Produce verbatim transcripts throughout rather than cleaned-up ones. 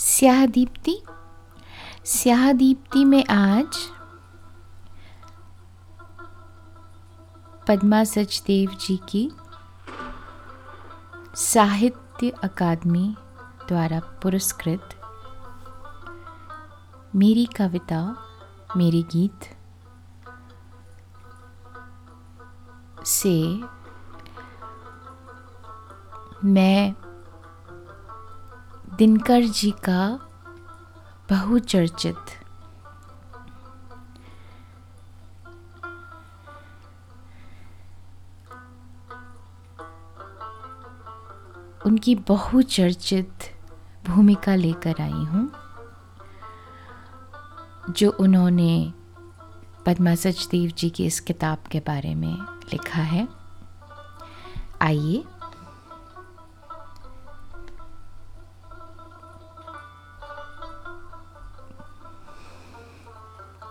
स्याह दीप्ति। स्याह दीप्ति में आज पद्मा सचदेव जी की साहित्य अकादमी द्वारा पुरस्कृत मेरी कविता मेरे गीत से मैं दिनकर जी का बहुचर्चित उनकी बहुचर्चित भूमिका लेकर आई हूँ, जो उन्होंने पद्मा सचदेव जी की इस किताब के बारे में लिखा है। आइए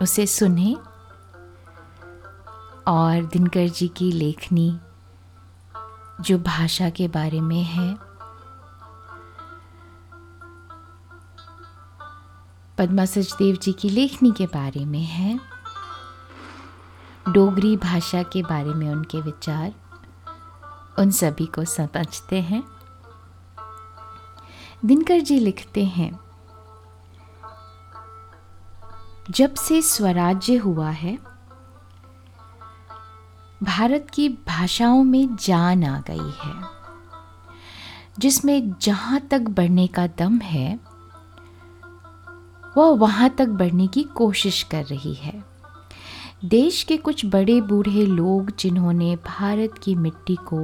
उसे सुने और दिनकर जी की लेखनी, जो भाषा के बारे में है, पद्मा सचदेव जी की लेखनी के बारे में है, डोगरी भाषा के बारे में उनके विचार, उन सभी को समझते हैं। दिनकर जी लिखते हैं, जब से स्वराज्य हुआ है भारत की भाषाओं में जान आ गई है, जिसमें जहाँ तक बढ़ने का दम है वह वहाँ तक बढ़ने की कोशिश कर रही है। देश के कुछ बड़े बूढ़े लोग जिन्होंने भारत की मिट्टी को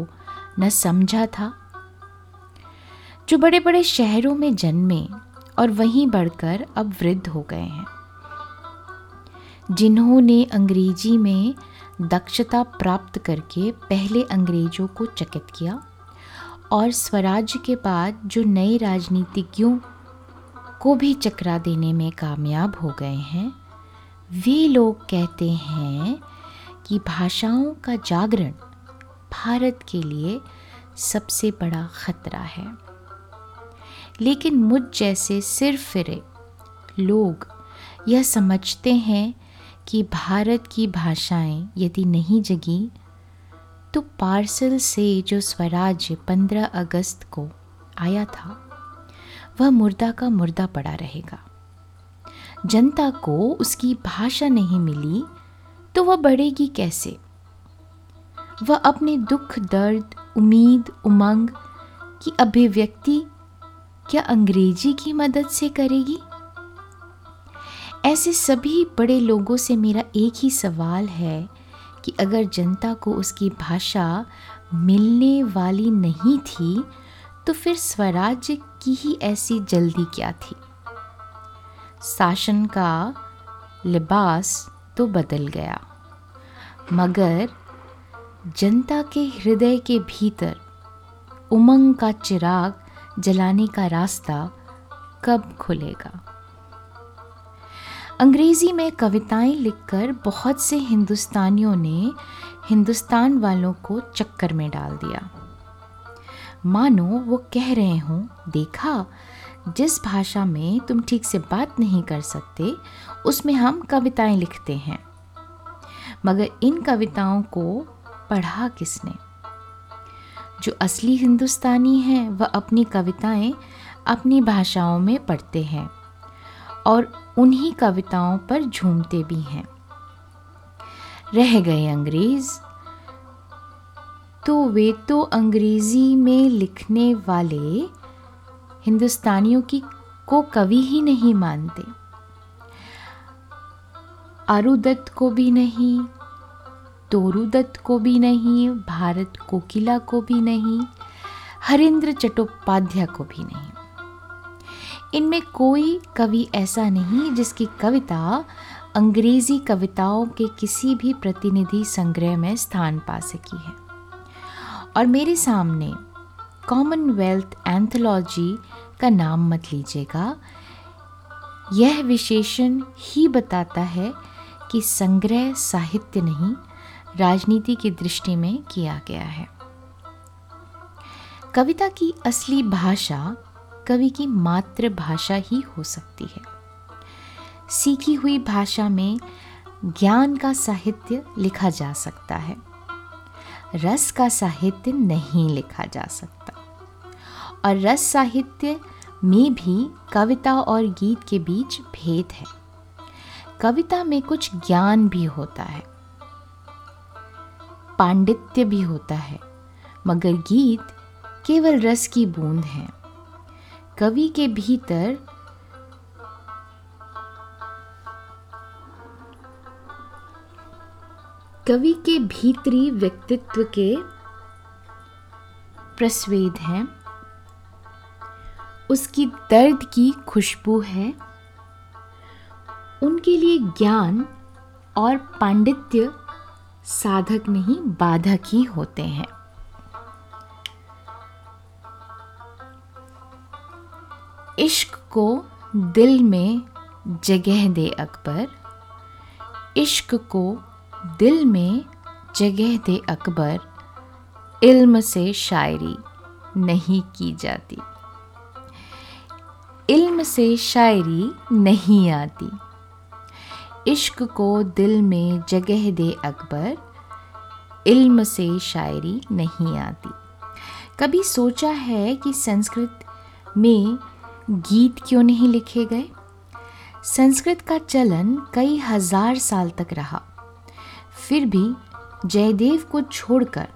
न समझा था, जो बड़े बड़े शहरों में जन्मे और वहीं बढ़कर अब वृद्ध हो गए हैं, जिन्होंने अंग्रेजी में दक्षता प्राप्त करके पहले अंग्रेजों को चकित किया और स्वराज्य के बाद जो नए राजनीतिज्ञों को भी चकरा देने में कामयाब हो गए हैं, वे लोग कहते हैं कि भाषाओं का जागरण भारत के लिए सबसे बड़ा खतरा है। लेकिन मुझ जैसे सिर फिरे लोग यह समझते हैं कि भारत की भाषाएं यदि नहीं जगी तो पार्सल से जो स्वराज्य पंद्रह अगस्त को आया था वह मुर्दा का मुर्दा पड़ा रहेगा। जनता को उसकी भाषा नहीं मिली तो वह बढ़ेगी कैसे? वह अपने दुख दर्द उम्मीद उमंग की अभिव्यक्ति क्या अंग्रेजी की मदद से करेगी? ऐसे सभी बड़े लोगों से मेरा एक ही सवाल है कि अगर जनता को उसकी भाषा मिलने वाली नहीं थी तो फिर स्वराज्य की ही ऐसी जल्दी क्या थी? शासन का लिबास तो बदल गया, मगर जनता के हृदय के भीतर उमंग का चिराग जलाने का रास्ता कब खुलेगा? अंग्रेज़ी में कविताएं लिखकर बहुत से हिंदुस्तानियों ने हिंदुस्तान वालों को चक्कर में डाल दिया, मानो वो कह रहे हों, देखा जिस भाषा में तुम ठीक से बात नहीं कर सकते उसमें हम कविताएं लिखते हैं। मगर इन कविताओं को पढ़ा किसने? जो असली हिंदुस्तानी हैं वह अपनी कविताएं अपनी भाषाओं में पढ़ते हैं और उन्हीं कविताओं पर झूमते भी हैं। रह गए अंग्रेज़, तो वे तो अंग्रेज़ी में लिखने वाले हिंदुस्तानियों की को कवि ही नहीं मानते, आरुदत्त को भी नहीं, तोरुदत्त को भी नहीं, भारत कोकिला को भी नहीं, हरिंद्र चट्टोपाध्याय को भी नहीं। इनमें कोई कवि ऐसा नहीं जिसकी कविता अंग्रेज़ी कविताओं के किसी भी प्रतिनिधि संग्रह में स्थान पा सकी है। और मेरे सामने कॉमनवेल्थ एंथोलॉजी का नाम मत लीजिएगा, यह विशेषण ही बताता है कि संग्रह साहित्य नहीं, राजनीति की दृष्टि में किया गया है। कविता की असली भाषा कवि की मातृभाषा ही हो सकती है। सीखी हुई भाषा में ज्ञान का साहित्य लिखा जा सकता है, रस का साहित्य नहीं लिखा जा सकता। और रस साहित्य में भी कविता और गीत के बीच भेद है। कविता में कुछ ज्ञान भी होता है, पांडित्य भी होता है, मगर गीत केवल रस की बूंद है। कवि के भीतर कवि के भीतरी व्यक्तित्व के प्रस्वेद हैं, उसकी दर्द की खुशबू है। उनके लिए ज्ञान और पांडित्य साधक नहीं बाधक ही होते हैं। इश्क को दिल में जगह दे अकबर, इश्क को दिल में जगह दे अकबर, इल्म से शायरी नहीं की जाती, इल्म से शायरी नहीं आती। इश्क को दिल में जगह दे अकबर, इल्म से शायरी नहीं आती। कभी सोचा है कि संस्कृत में गीत क्यों नहीं लिखे गए? संस्कृत का चलन कई हजार साल तक रहा, फिर भी जयदेव को छोड़कर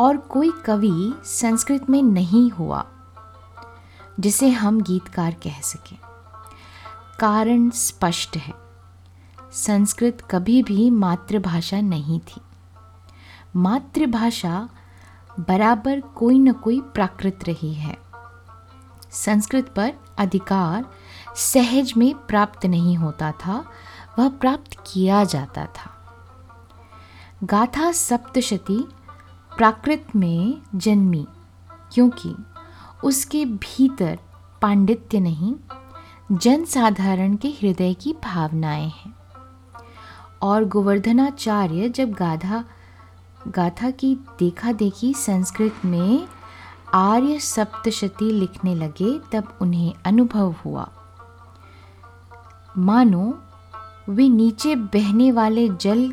और कोई कवि संस्कृत में नहीं हुआ जिसे हम गीतकार कह सकें। कारण स्पष्ट है, संस्कृत कभी भी मातृभाषा नहीं थी। मातृभाषा बराबर कोई न कोई प्राकृत रही है। संस्कृत पर अधिकार सहज में प्राप्त नहीं होता था, वह प्राप्त किया जाता था। गाथा सप्तशती प्राकृत में जन्मी क्योंकि उसके भीतर पांडित्य नहीं, जनसाधारण के हृदय की भावनाएं हैं। और गोवर्धनाचार्य जब गाधा गाथा की देखा देखी संस्कृत में आर्य सप्तशती लिखने लगे, तब उन्हें अनुभव हुआ मानो वे नीचे बहने वाले जल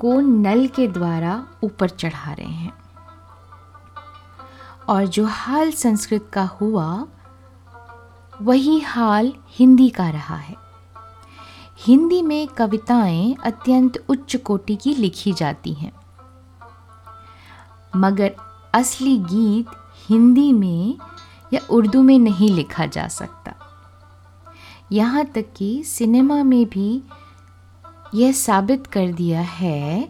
को नल के द्वारा ऊपर चढ़ा रहे हैं। और जो हाल संस्कृत का हुआ वही हाल हिंदी का रहा है। हिंदी में कविताएं अत्यंत उच्च कोटि की लिखी जाती हैं, मगर असली गीत हिंदी में या उर्दू में नहीं लिखा जा सकता। यहाँ तक कि सिनेमा में भी यह साबित कर दिया है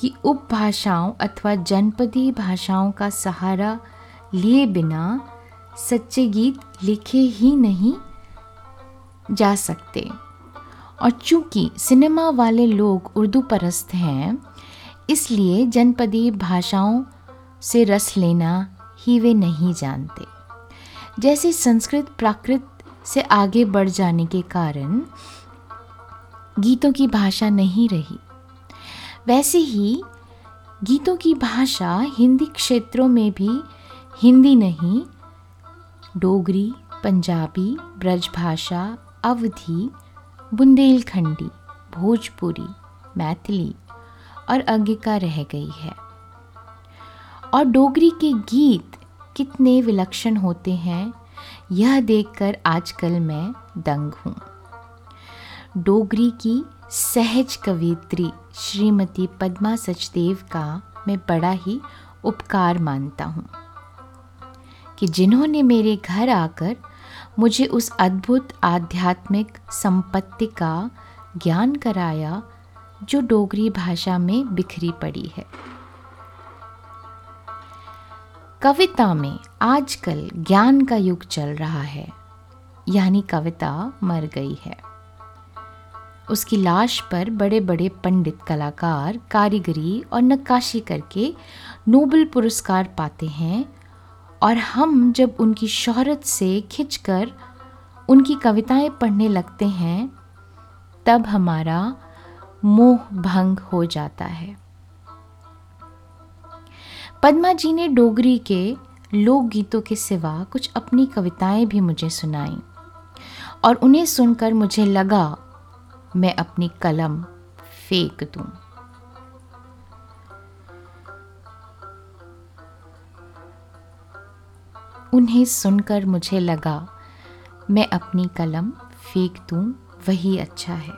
कि उपभाषाओं अथवा जनपदी भाषाओं का सहारा लिए बिना सच्चे गीत लिखे ही नहीं जा सकते। और चूँकि सिनेमा वाले लोग उर्दू परस्त हैं, इसलिए जनपदी भाषाओं से रस लेना ही वे नहीं जानते। जैसे संस्कृत प्राकृत से आगे बढ़ जाने के कारण गीतों की भाषा नहीं रही, वैसे ही गीतों की भाषा हिंदी क्षेत्रों में भी हिंदी नहीं, डोगरी, पंजाबी, ब्रजभाषा, अवधी, बुंदेलखंडी, भोजपुरी, मैथिली और अंगिका रह गई है। और डोगरी के गीत कितने विलक्षण होते हैं, यह देखकर आजकल मैं दंग हूँ। डोगरी की सहज कवित्री श्रीमती पद्मा सचदेव का मैं बड़ा ही उपकार मानता हूँ कि जिन्होंने मेरे घर आकर मुझे उस अद्भुत आध्यात्मिक संपत्ति का ज्ञान कराया जो डोगरी भाषा में बिखरी पड़ी है। कविता में आजकल ज्ञान का युग चल रहा है, यानी कविता मर गई है। उसकी लाश पर बड़े बड़े पंडित, कलाकार, कारीगरी और नक्काशी करके नोबेल पुरस्कार पाते हैं, और हम जब उनकी शोहरत से खिंचकर उनकी कविताएं पढ़ने लगते हैं, तब हमारा मोह भंग हो जाता है। पद्मा जी ने डोगरी के लोकगीतों के सिवा कुछ अपनी कविताएं भी मुझे सुनाई और उन्हें सुनकर मुझे लगा मैं अपनी कलम फेंक दूं। उन्हें सुनकर मुझे लगा मैं अपनी कलम फेंक दूं वही अच्छा है,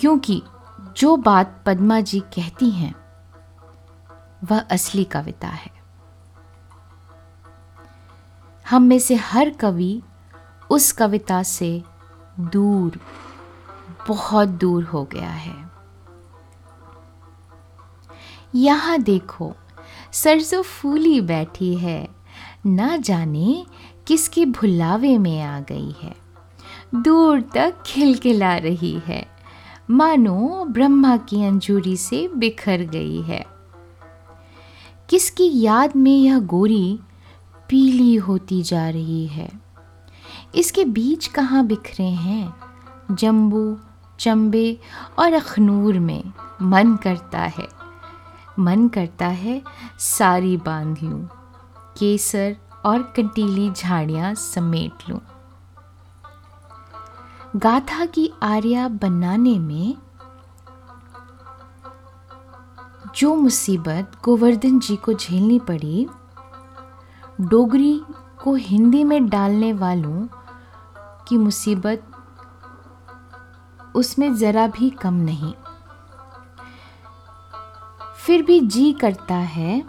क्योंकि जो बात पद्मा जी कहती हैं वह असली कविता है। हम में से हर कवि उस कविता से दूर, बहुत दूर हो गया है। यहाँ देखो सरसों फूली बैठी है, ना जाने किसके भुलावे में आ गई है, दूर तक खिलखिला रही है, मानो ब्रह्मा की अंजूरी से बिखर गई है। किसकी याद में यह गोरी पीली होती जा रही है, इसके बीज कहाँ बिखरे हैं, जम्बू चंबे और अखनूर में। मन करता है, मन करता है सारी बांध लूं, केसर और कंटीली झाड़ियां समेट लूं। गाथा की आर्या बनाने में जो मुसीबत गोवर्धन जी को झेलनी पड़ी, डोगरी को हिंदी में डालने वालों की मुसीबत उसमें ज़रा भी कम नहीं। फिर भी जी करता है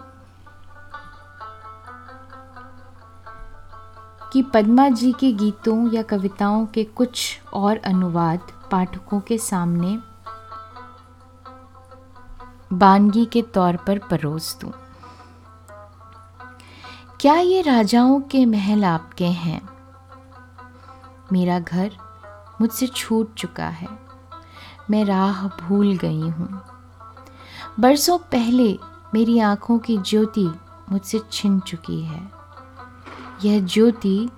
कि पद्मा जी के गीतों या कविताओं के कुछ और अनुवाद पाठकों के सामने बानगी के तौर पर परोस दूं। क्या ये राजाओं के महल आपके हैं, मेरा घर मुझसे छूट चुका है, मैं राह भूल गई हूँ, बरसों पहले मेरी आँखों की ज्योति मुझसे छिन चुकी है, यह ज्योति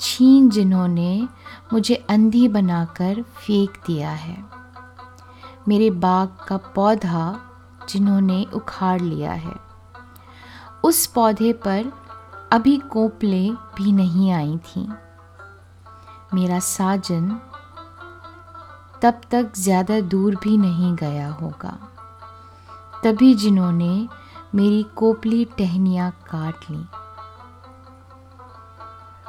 छीन जिन्होंने मुझे अंधी बनाकर फेंक दिया है, मेरे बाग का पौधा जिन्होंने उखाड़ लिया है, उस पौधे पर अभी कोपलें भी नहीं आई थीं। मेरा साजन तब तक ज़्यादा दूर भी नहीं गया होगा, तभी जिन्होंने मेरी कोपली टहनियाँ काट लीं।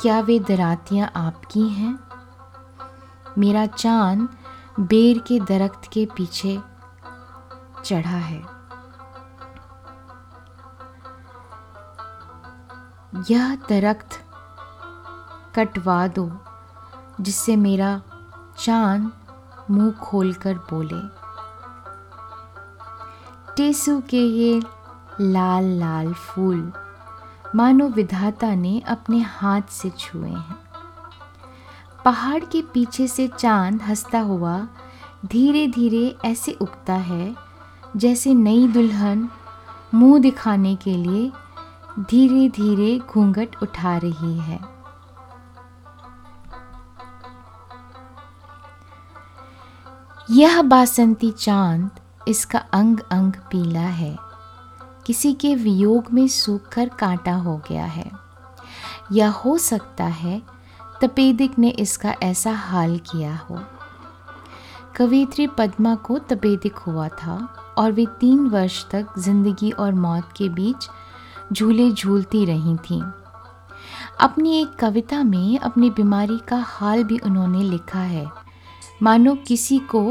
क्या वे दरातियाँ आपकी हैं, मेरा चांद बेर के दरख्त के पीछे चढ़ा है। यह दरख्त कटवा दो जिससे मेरा चांद मुंह खोलकर बोले, टेसू के ये लाल लाल फूल मानो विधाता ने अपने हाथ से छुए हैं। पहाड़ के पीछे से चांद हंसता हुआ धीरे धीरे ऐसे उगता है जैसे नई दुल्हन मुंह दिखाने के लिए धीरे धीरे घूंघट उठा रही है। यह बासंती चांद, इसका अंग अंग पीला है, किसी के वियोग में सूखकर कांटा हो गया है, या हो सकता है तपेदिक ने इसका ऐसा हाल किया हो। कवयित्री पद्मा को तपेदिक हुआ था और वे तीन वर्ष तक जिंदगी और मौत के बीच झूले झूलती रही थीं। अपनी एक कविता में अपनी बीमारी का हाल भी उन्होंने लिखा है, मानो किसी को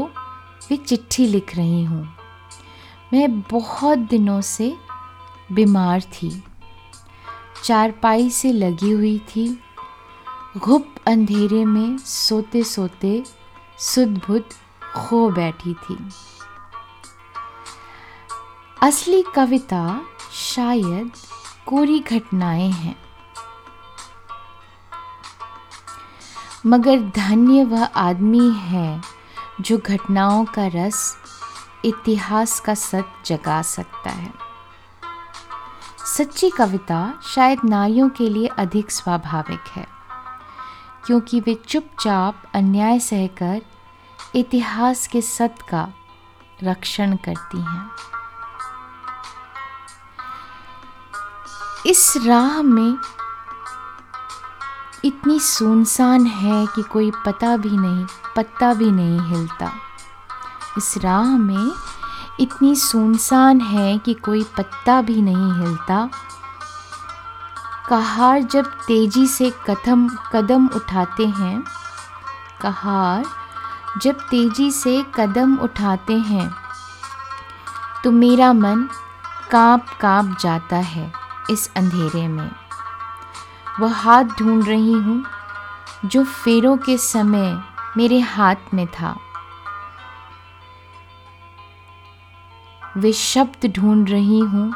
वे चिट्ठी लिख रही हूँ। मैं बहुत दिनों से बीमार थी, चारपाई से लगी हुई थी, घुप अंधेरे में सोते सोते सुध-बुध खो बैठी थी। असली कविता शायद कोरी घटनाएं हैं, मगर धन्य वह आदमी है जो घटनाओं का रस, इतिहास का सच जगा सकता है। सच्ची कविता शायद नारियों के लिए अधिक स्वाभाविक है, क्योंकि वे चुपचाप अन्याय सहकर इतिहास के सत्य का रक्षण करती हैं। इस राह में इतनी सुनसान है कि कोई पता भी नहीं, पत्ता भी नहीं हिलता। इस राह में इतनी सुनसान है कि कोई पत्ता भी नहीं हिलता। कहार जब तेजी से कदम कदम उठाते हैं, कहार जब तेजी से कदम उठाते हैं, तो मेरा मन काँप काँप जाता है इस अंधेरे में। वह हाथ ढूंढ रही हूँ जो फेरों के समय मेरे हाथ में था। वे शब्द ढूंढ रही हूँ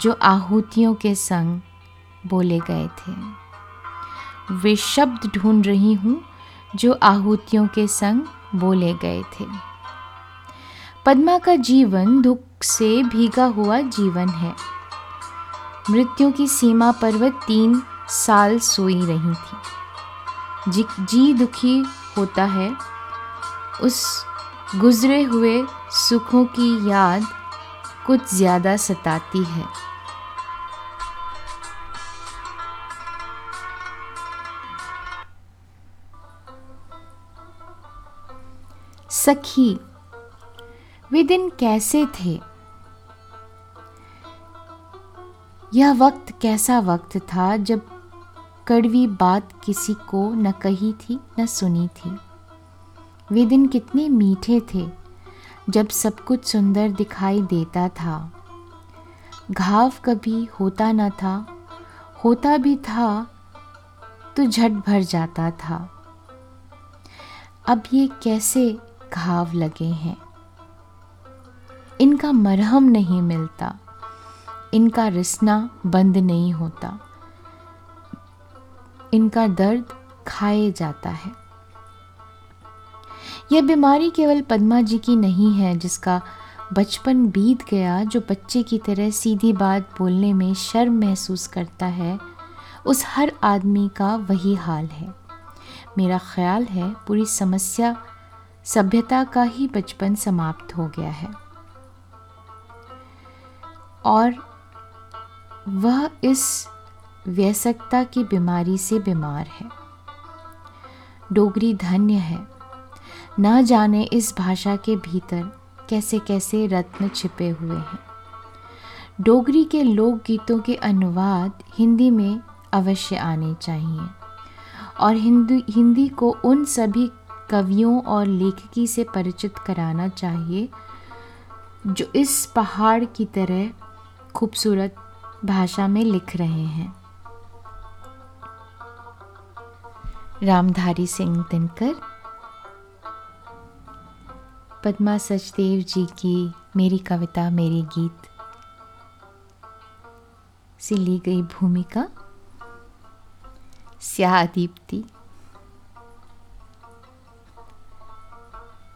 जो आहूतियों के संग बोले गए थे। वे शब्द ढूंढ रही हूँ जो आहूतियों के संग बोले गए थे। पद्मा का जीवन दुख से भीगा हुआ जीवन है। मृत्यु की सीमा पर वह तीन साल सोई रही थी। जी, जी दुखी होता है उस गुजरे हुए सुखों की याद कुछ ज़्यादा सताती है। सखी, वे दिन कैसे थे? यह वक्त कैसा वक्त था जब कड़वी बात किसी को न कही थी न सुनी थी। वे दिन कितने मीठे थे जब सब कुछ सुंदर दिखाई देता था। घाव कभी होता न था, होता भी था तो झट भर जाता था। अब ये कैसे घाव लगे हैं? इनका मरहम नहीं मिलता, इनका रिसना बंद नहीं होता, इनका दर्द खाए जाता है। यह बीमारी केवल पद्मा जी की नहीं है जिसका बचपन बीत गया, जो बच्चे की तरह सीधी बात बोलने में शर्म महसूस करता है। उस हर आदमी का वही हाल है। मेरा ख्याल है पूरी समस्या सभ्यता का ही बचपन समाप्त हो गया है और वह इस व्यसकता की बीमारी से बीमार है। डोगरी धन्य है, ना जाने इस भाषा के भीतर कैसे कैसे रत्न छिपे हुए हैं। डोगरी के लोकगीतों के अनुवाद हिंदी में अवश्य आने चाहिए और हिंदी हिंदी को उन सभी कवियों और लेखकी से परिचित कराना चाहिए जो इस पहाड़ की तरह खूबसूरत भाषा में लिख रहे हैं। रामधारी सिंह दिनकर, पद्मा सचदेव जी की मेरी कविता मेरे गीत से ली गई भूमिका, स्याह दीप्ति।